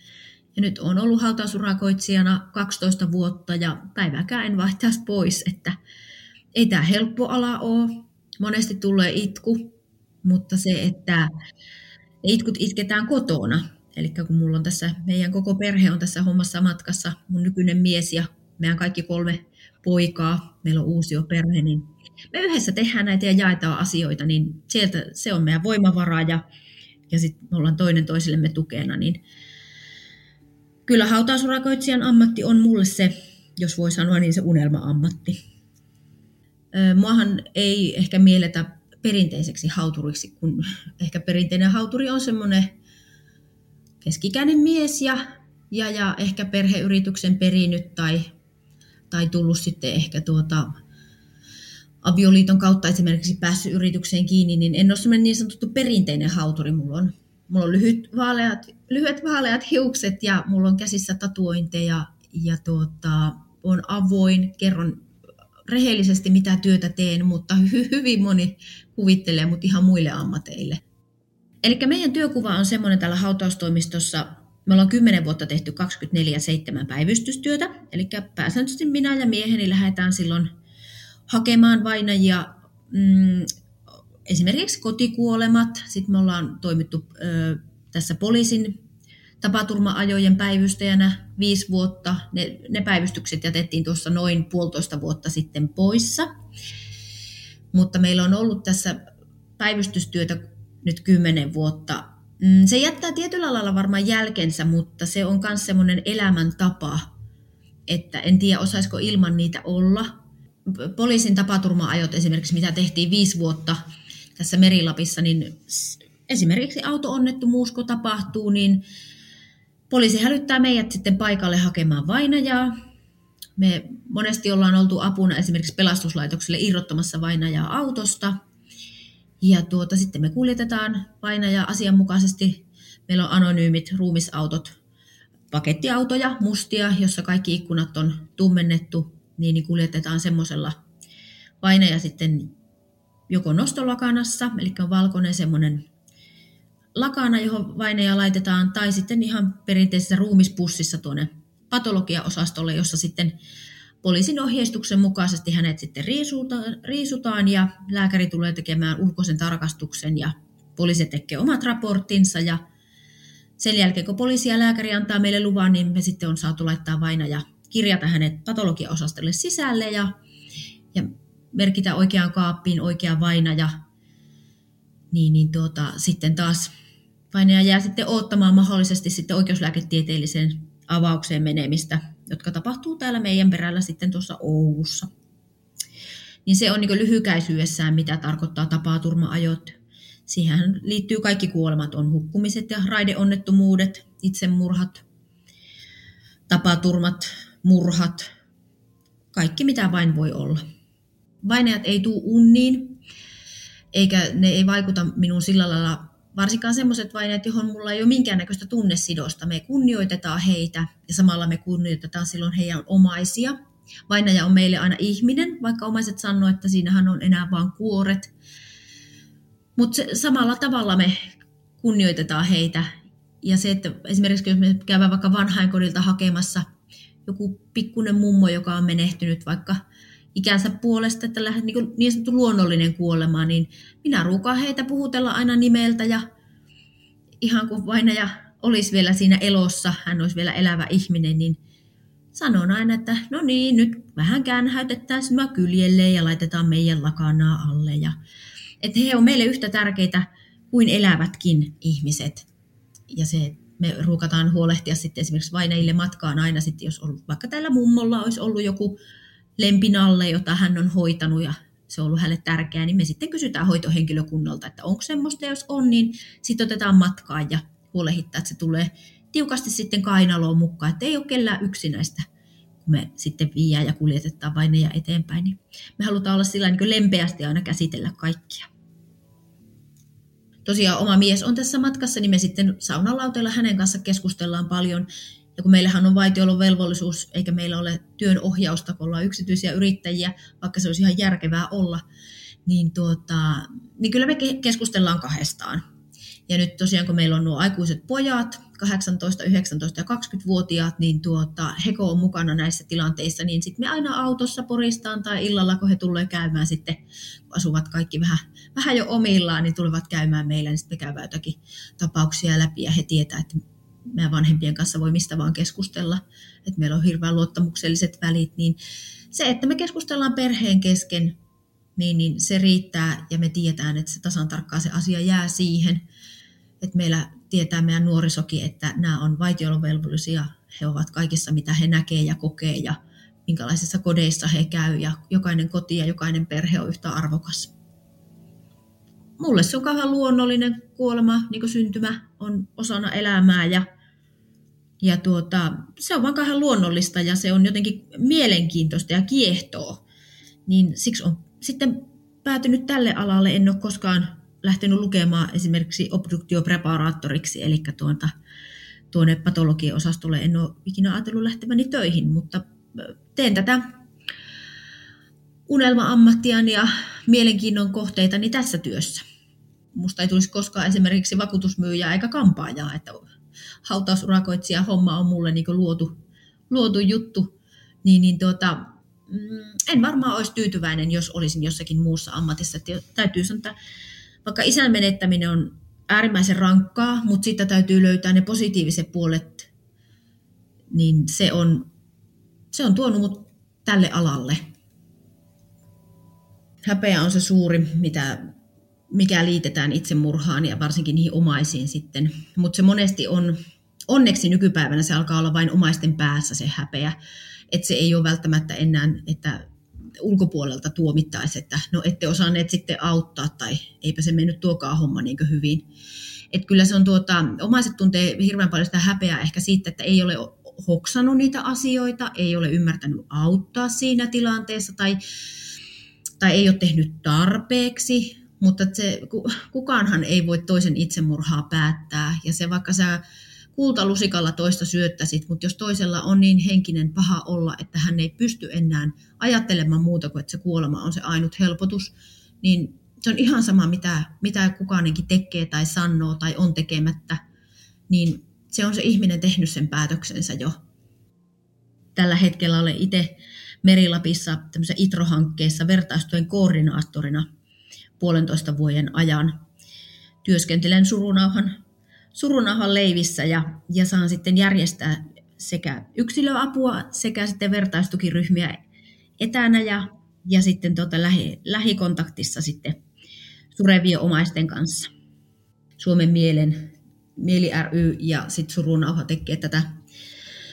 Ja nyt olen ollut hautausurakoitsijana kaksitoista vuotta, ja päivääkään en vaihtaisi pois, että ei tämä helppo ala ole. Monesti tulee itku, mutta se, että itkut itketään kotona. Eli kun mulla on tässä, meidän koko perhe on tässä hommassa matkassa, mun nykyinen mies ja meidän kaikki kolme poikaa, meillä on uusioperhe, niin me yhdessä tehdään näitä ja jaetaan asioita, niin sieltä se on meidän voimavaraa ja, ja sitten me ollaan toinen toisillemme tukena. Niin kyllä hautausurakoitsijan ammatti on mulle se, jos voi sanoa, niin se unelma-ammatti. Muahan ei ehkä mielletä perinteiseksi hauturiksi, kun ehkä perinteinen hauturi on semmoinen keskikäinen mies ja, ja, ja ehkä perheyrityksen perinyt tai... tai tullut sitten ehkä tuota avioliiton kautta esimerkiksi päässyt yritykseen kiinni, niin en ole semmoinen niin sanottu perinteinen hauturi. Mulla on, mulla on lyhyt vaaleat, lyhyet vaaleat hiukset ja mulla on käsissä tatuointeja ja tuota, on avoin, kerron rehellisesti mitä työtä teen, mutta hy- hyvin moni kuvittelee mut ihan muille ammateille. Eli meidän työkuva on semmoinen täällä hautaustoimistossa. Me ollaan kymmenen vuotta tehty kaksikymmentäneljä seitsemän päivystystyötä, eli pääsääntöisesti minä ja mieheni lähdetään silloin hakemaan vainajia, mm, esimerkiksi kotikuolemat, sitten me ollaan toimittu ö, tässä poliisin tapaturma-ajojen päivystäjänä viisi vuotta, ne, ne päivystykset jätettiin tuossa noin puolitoista vuotta sitten poissa, mutta meillä on ollut tässä päivystystyötä nyt kymmenen vuotta. Se jättää tietyllä lailla varmaan jälkensä, mutta se on myös semmoinen elämäntapa, että en tiedä osaisiko ilman niitä olla. Poliisin tapaturma-ajot esimerkiksi, mitä tehtiin viisi vuotta tässä Merilapissa, niin esimerkiksi auto-onnettomuus, kun tapahtuu, niin poliisi hälyttää meidät sitten paikalle hakemaan vainajaa. Me monesti ollaan oltu apuna esimerkiksi pelastuslaitokselle irrottamassa vainajaa autosta. Ja tuota, sitten me kuljetetaan vainajaa asianmukaisesti. Meillä on anonyymit ruumisautot, pakettiautoja, mustia, jossa kaikki ikkunat on tummennettu. Niin kuljetetaan semmoisella vainaja sitten joko nostolakanassa, eli on valkoinen semmoinen lakana, johon vainaja laitetaan, tai sitten ihan perinteisessä ruumispussissa tuonne patologiaosastolle, jossa sitten poliisin ohjeistuksen mukaisesti hänet sitten riisutaan ja lääkäri tulee tekemään ulkoisen tarkastuksen ja poliisi tekee omat raporttinsa. Ja sen jälkeen, kun poliisi ja lääkäri antaa meille luvan, niin me sitten on saatu laittaa vainaja, kirjata hänet patologiaosastolle sisälle ja, ja merkitä oikeaan kaappiin oikea vainaja. Niin, niin tuota, sitten taas vainaja jää sitten odottamaan mahdollisesti sitten oikeuslääketieteellisen avaukseen menemistä, jotka tapahtuu täällä meidän perällä sitten tuossa Oulussa. Niin se on niin kuin lyhykäisyydessään, mitä tarkoittaa tapaturma-ajot. Siihen liittyy kaikki kuolemat, on hukkumiset ja raideonnettomuudet, itsemurhat, tapaturmat, murhat, kaikki mitä vain voi olla. Vainajat ei tule unniin, eikä ne ei vaikuta minun sillä lailla, varsinkaan semmoiset vaineet, johon mulla ei ole minkäännäköistä tunnesidosta. Me kunnioitetaan heitä ja samalla me kunnioitetaan silloin heidän omaisia. Vainaja on meille aina ihminen, vaikka omaiset sanoo, että siinähän on enää vain kuoret. Mutta samalla tavalla me kunnioitetaan heitä. Ja se, että esimerkiksi jos me käydään vaikka vanhainkodilta hakemassa joku pikkuinen mummo, joka on menehtynyt vaikka ikänsä puolesta, että lähdet niin, niin sanottu luonnollinen kuolema, niin minä ruukaan heitä puhutella aina nimeltä ja ihan kun vainaja olisi vielä siinä elossa, hän olisi vielä elävä ihminen, niin sanon aina, että no niin, nyt vähän käänhäytetään sinua kyljelle ja laitetaan meidän lakanaa alle. Ja, että he on meille yhtä tärkeitä kuin elävätkin ihmiset. Ja se, me ruukataan huolehtia sitten esimerkiksi vainajille matkaan aina sitten, jos on, vaikka täällä mummolla olisi ollut joku lempinalle, jota hän on hoitanut ja se on ollut hänelle tärkeää, niin me sitten kysytään hoitohenkilökunnalta, että onko semmoista, jos on, niin sitten otetaan matkaan ja huolehittaa, että se tulee tiukasti sitten kainaloon mukaan, että ei ole kellään yksinäistä, kun me sitten viiään ja kuljetetaan vaineja eteenpäin. Niin me halutaan olla sillä niin lempeästi aina käsitellä kaikkia. Tosiaan oma mies on tässä matkassa, niin me sitten saunalauteilla hänen kanssa keskustellaan paljon. Ja kun meillähän on vaitiolon velvollisuus, eikä meillä ole työnohjausta, kun ollaan yksityisiä yrittäjiä, vaikka se olisi ihan järkevää olla, niin, tuota, niin kyllä me keskustellaan kahdestaan. Ja nyt tosiaan, kun meillä on nuo aikuiset pojat, kahdeksantoista, yhdeksäntoista ja kaksikymmentävuotiaat, niin tuota, heko on mukana näissä tilanteissa, niin sitten me aina autossa poristaan tai illalla, kun he tulee käymään sitten, kun asuvat kaikki vähän, vähän jo omillaan, niin tulevat käymään meillä, niin sitten me käydään jotakin tapauksia läpi ja he tietää, että meidän vanhempien kanssa voi mistä vaan keskustella, että meillä on hirveän luottamukselliset välit, niin se, että me keskustellaan perheen kesken, niin, niin se riittää ja me tiedetään, että se tasan tarkkaan se asia jää siihen, että meillä tietää meidän nuorisokin, että nämä on vaitiolovelvollisia, he ovat kaikessa mitä he näkee ja kokee ja minkälaisissa kodeissa he käy ja jokainen koti ja jokainen perhe on yhtä arvokas. Mulle se on kauhean luonnollinen kuolema, niin kuin syntymä on osana elämää ja, ja tuota, se on vaan kauhean luonnollista ja se on jotenkin mielenkiintoista ja kiehtoo. Niin siksi on sitten päätynyt tälle alalle, en ole koskaan lähtenyt lukemaan esimerkiksi obduktiopreparaattoriksi, eli tuonta, tuonne patologian osastolle en ole ikinä ajatellut lähteväni töihin, mutta teen tätä unelma-ammattiani ja mielenkiinnon kohteitani tässä työssä. Musta ei tulisi koskaan esimerkiksi vakuutusmyyjää eikä kampaajaa, että hautausurakoitsija homma on mulle niin kuin luotu, luotu juttu, niin, niin tuota, en varmaan olisi tyytyväinen, jos olisin jossakin muussa ammatissa. Täytyy sanoa, että vaikka isän menettäminen on äärimmäisen rankkaa, mutta siitä täytyy löytää ne positiiviset puolet, niin se on, se on tuonut mut tälle alalle. Häpeä on se suuri, mitä, mikä liitetään itsemurhaan ja varsinkin niihin omaisiin sitten. Mutta se monesti on, onneksi nykypäivänä se alkaa olla vain omaisten päässä se häpeä. Että se ei ole välttämättä enää, että ulkopuolelta tuomittaisi, että no ette osanneet sitten auttaa tai eipä se mennyt tuokaan homma niin kuin hyvin. Että kyllä se on tuota, omaiset tuntee hirveän paljon sitä häpeää ehkä siitä, että ei ole hoksannut niitä asioita, ei ole ymmärtänyt auttaa siinä tilanteessa tai... tai ei ole tehnyt tarpeeksi, mutta se, kukaanhan ei voi toisen itsemurhaa päättää. Ja se vaikka sä kultalusikalla toista syöttäisit, mutta jos toisella on niin henkinen paha olla, että hän ei pysty enää ajattelemaan muuta kuin, että se kuolema on se ainut helpotus, niin se on ihan sama, mitä, mitä kukaanenkin tekee tai sanoo tai on tekemättä, niin se on se ihminen tehnyt sen päätöksensä jo. Tällä hetkellä olen itse Merilapissa tämmöisessä I T R O-hankkeessa vertaistuen koordinaattorina puolentoista vuoden ajan. Työskentelen Surunauhan, Surunauhan leivissä ja, ja saan sitten järjestää sekä yksilöapua sekä sitten vertaistukiryhmiä etänä ja, ja sitten tuota lähi, lähikontaktissa sitten surevien omaisten kanssa. Suomen Mielen, Mieli ry ja sitten Surunauha tekee tätä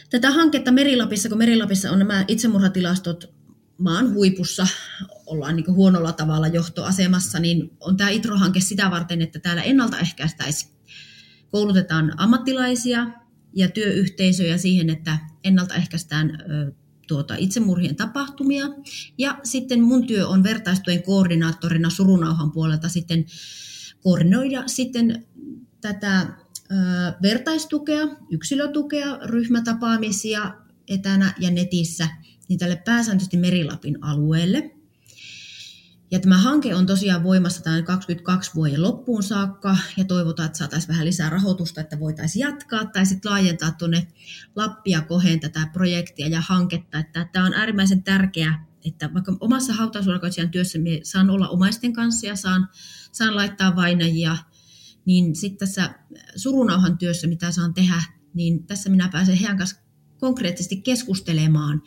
Tätä hanketta Merilapissa, kun Merilapissa on nämä itsemurhatilastot maan huipussa, ollaan niin kuin huonolla tavalla johtoasemassa, niin on tämä I T R O-hanke sitä varten, että täällä ennaltaehkäistäisiin. Koulutetaan ammattilaisia ja työyhteisöjä siihen, että ennaltaehkäistään tuota, itsemurhien tapahtumia. Ja sitten mun työ on vertaistuen koordinaattorina Surunauhan puolelta sitten koordinoida sitten tätä ö, vertaistukea, yksilötukea, ryhmätapaamisia etänä ja netissä niin tälle pääsääntöisesti Merilapin alueelle. Ja tämä hanke on tosiaan voimassa tämän kaksikymmentäkaksi vuoden loppuun saakka ja toivotaan, että saataisiin vähän lisää rahoitusta, että voitaisiin jatkaa tai sitten laajentaa tuonne Lappia koheen tätä projektia ja hanketta. Että tämä on äärimmäisen tärkeää, että vaikka omassa hautausurakoitsijan työssä minä saan olla omaisten kanssa ja saan, saan laittaa vainajia, niin sitten tässä Surunauhan työssä, mitä saan tehdä, niin tässä minä pääsen heidän kanssa konkreettisesti keskustelemaan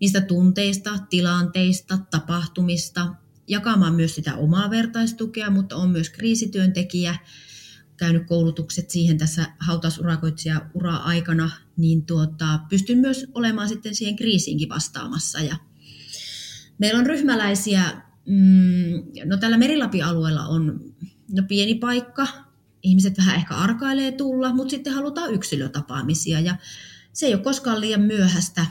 niistä tunteista, tilanteista, tapahtumista, jakamaan myös sitä omaa vertaistukea, mutta on myös kriisityöntekijä, käynyt koulutukset siihen tässä hautausurakoitsija uraa aikana, niin tuota, pystyn myös olemaan sitten siihen kriisiinkin vastaamassa. Ja meillä on ryhmäläisiä, mm, no tällä Merilapin alueella on no pieni paikka, ihmiset vähän ehkä arkailee tulla, mutta sitten halutaan yksilötapaamisia ja se ei ole koskaan liian myöhäistä.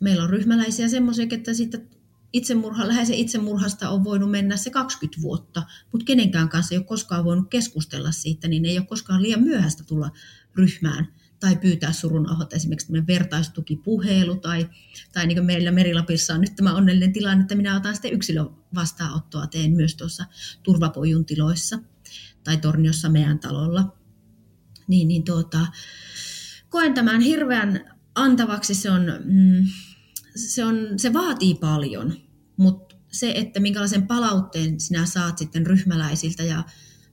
Meillä on ryhmäläisiä semmoisia, että sitten Itsemurha, läheisen itsemurhasta on voinut mennä se kaksikymmentä vuotta, mutta kenenkään kanssa ei ole koskaan voinut keskustella siitä, niin ei ole koskaan liian myöhäistä tulla ryhmään tai pyytää Surunauhalta esimerkiksi tämmöinen vertaistukipuhelu tai, tai niin kuin meillä Merilapissa on nyt tämä onnellinen tilanne, että minä otan sitten yksilövastaanottoa, teen myös tuossa Turvapojun tiloissa tai Torniossa meidän talolla. Niin, niin tuota, koen tämän hirveän antavaksi, se on... Mm, Se, on, se vaatii paljon, mutta se, että minkälaisen palautteen sinä saat sitten ryhmäläisiltä ja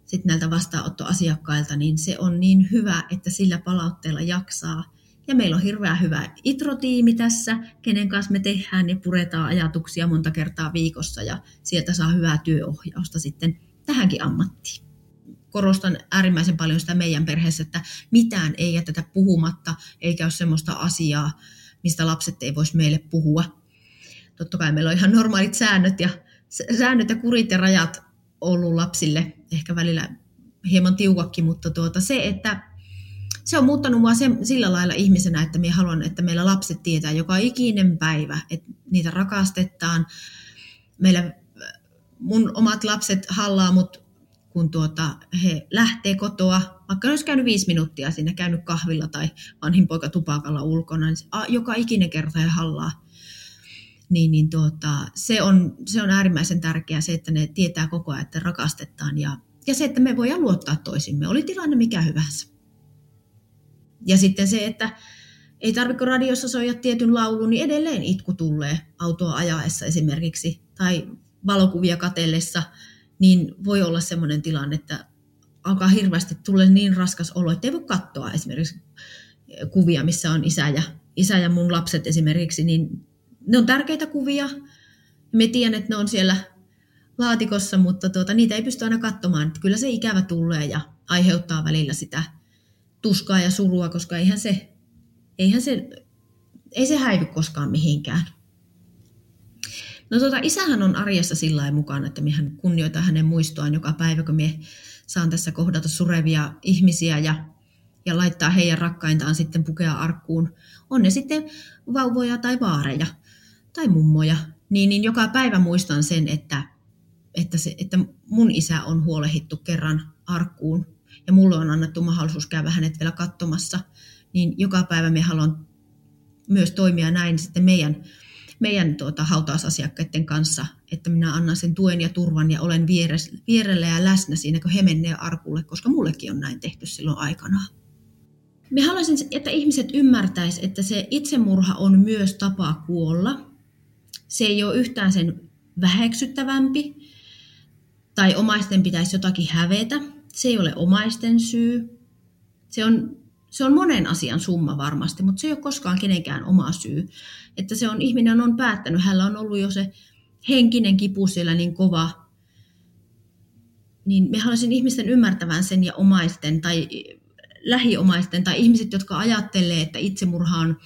sitten näiltä vastaanottoasiakkailta, niin se on niin hyvä, että sillä palautteella jaksaa. Ja meillä on hirveän hyvä I T R O-tiimi tässä, kenen kanssa me tehdään ja puretaan ajatuksia monta kertaa viikossa ja sieltä saa hyvää työohjausta sitten tähänkin ammattiin. Korostan äärimmäisen paljon sitä meidän perheessä, että mitään ei jätetä puhumatta eikä ole semmoista asiaa, mistä lapset ei voisi meille puhua. Totta kai meillä on ihan normaalit säännöt ja, säännöt ja kurit ja rajat ollut lapsille, ehkä välillä hieman tiukakkin, mutta tuota, se, että se on muuttanut mua sen, sillä lailla ihmisenä, että minä haluan, että meillä lapset tietää joka ikinen päivä, että niitä rakastetaan. Meillä mun omat lapset hallaa mut, kun tuota, he lähtee kotoa. Vaikka olisi käynyt viisi minuuttia siinä, käynyt kahvilla tai vanhin poika tupakalla ulkona, niin joka ikinen kerta ja hallaa. Niin, niin tuota, se, on, se on äärimmäisen tärkeää se, että ne tietää koko ajan, että rakastetaan. Ja, ja se, että me voidaan luottaa toisimme. Oli tilanne mikä hyvänsä. Ja sitten se, että ei tarvitse radiossa soida tietyn laulun, niin edelleen itku tulee autoa ajaessa esimerkiksi. Tai valokuvia katsellessa, niin voi olla sellainen tilanne, että alkaa hirveästi tulla niin raskas olo, että ei voi katsoa esimerkiksi kuvia, missä on isä ja, isä ja mun lapset esimerkiksi. Niin ne on tärkeitä kuvia. Me tiedän, että ne on siellä laatikossa, mutta tuota, niitä ei pysty aina katsomaan. Että kyllä se ikävä tulee ja aiheuttaa välillä sitä tuskaa ja surua, koska eihän se, eihän se, ei se häivy koskaan mihinkään. No tuota, isähän on arjessa sillä lailla mukana, että minä kunnioitan hänen muistoaan joka päivä, kun minä saan tässä kohdata surevia ihmisiä ja, ja laittaa heidän rakkaintaan sitten pukea arkkuun. On ne sitten vauvoja tai vaareja tai mummoja. Niin, niin joka päivä muistan sen, että, että, se, että mun isä on huolehittu kerran arkkuun ja mulle on annettu mahdollisuus käydä hänet vielä katsomassa. Niin joka päivä me haluan myös toimia näin sitten meidän meidän tuota, hautausasiakkaiden kanssa, että minä annan sen tuen ja turvan ja olen vierellä ja läsnä siinä, kun he menevät arkulle, koska mullekin on näin tehty silloin aikanaan. Me haluaisin, että ihmiset ymmärtäisivät, että se itsemurha on myös tapa kuolla. Se ei ole yhtään sen väheksyttävämpi tai omaisten pitäisi jotakin hävetä. Se ei ole omaisten syy. Se on... Se on monen asian summa varmasti, mutta se ei ole koskaan kenenkään oma syy. Että se on, ihminen on päättänyt, hänellä on ollut jo se henkinen kipu siellä niin kova. Niin me haluaisin ihmisten ymmärtävän sen ja omaisten tai lähiomaisten tai ihmiset, jotka ajattelee, että itsemurhaan,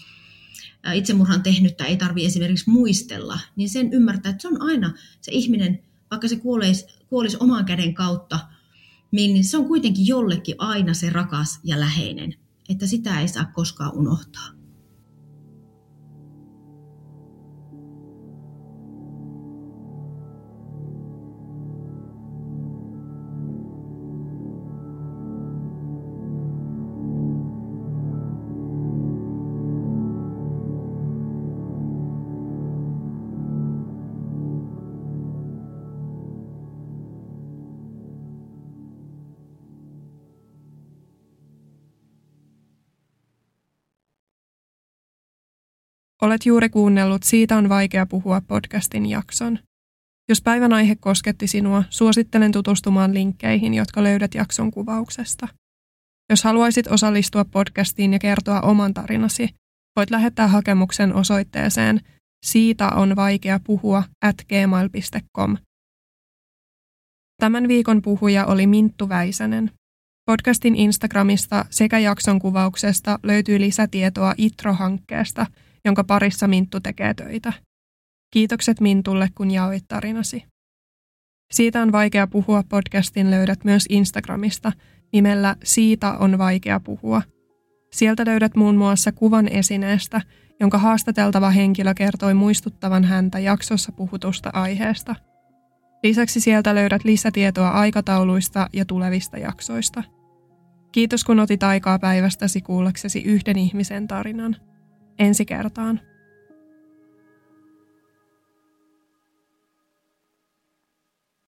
itsemurhan tehnyttä ei tarvitse esimerkiksi muistella. Niin sen ymmärtää, että se on aina se ihminen, vaikka se kuolisi, kuolisi oman käden kautta, niin se on kuitenkin jollekin aina se rakas ja läheinen. Että sitä ei saa koskaan unohtaa. Olet juuri kuunnellut Siitä on vaikea puhua -podcastin jakson. Jos päivän aihe kosketti sinua, suosittelen tutustumaan linkkeihin, jotka löydät jakson kuvauksesta. Jos haluaisit osallistua podcastiin ja kertoa oman tarinasi, voit lähettää hakemuksen osoitteeseen siitäonvaikeapuhua at gmail piste com. Tämän viikon puhuja oli Minttu Väisänen. Podcastin Instagramista sekä jakson kuvauksesta löytyy lisätietoa ITRO-hankkeesta, jonka parissa Minttu tekee töitä. Kiitokset Mintulle, kun jaoit tarinasi. Siitä on vaikea puhua -podcastin löydät myös Instagramista nimellä Siitä on vaikea puhua. Sieltä löydät muun muassa kuvan esineestä, jonka haastateltava henkilö kertoi muistuttavan häntä jaksossa puhutusta aiheesta. Lisäksi sieltä löydät lisätietoa aikatauluista ja tulevista jaksoista. Kiitos kun otit aikaa päivästäsi kuullaksesi yhden ihmisen tarinan. Ensi kertaan.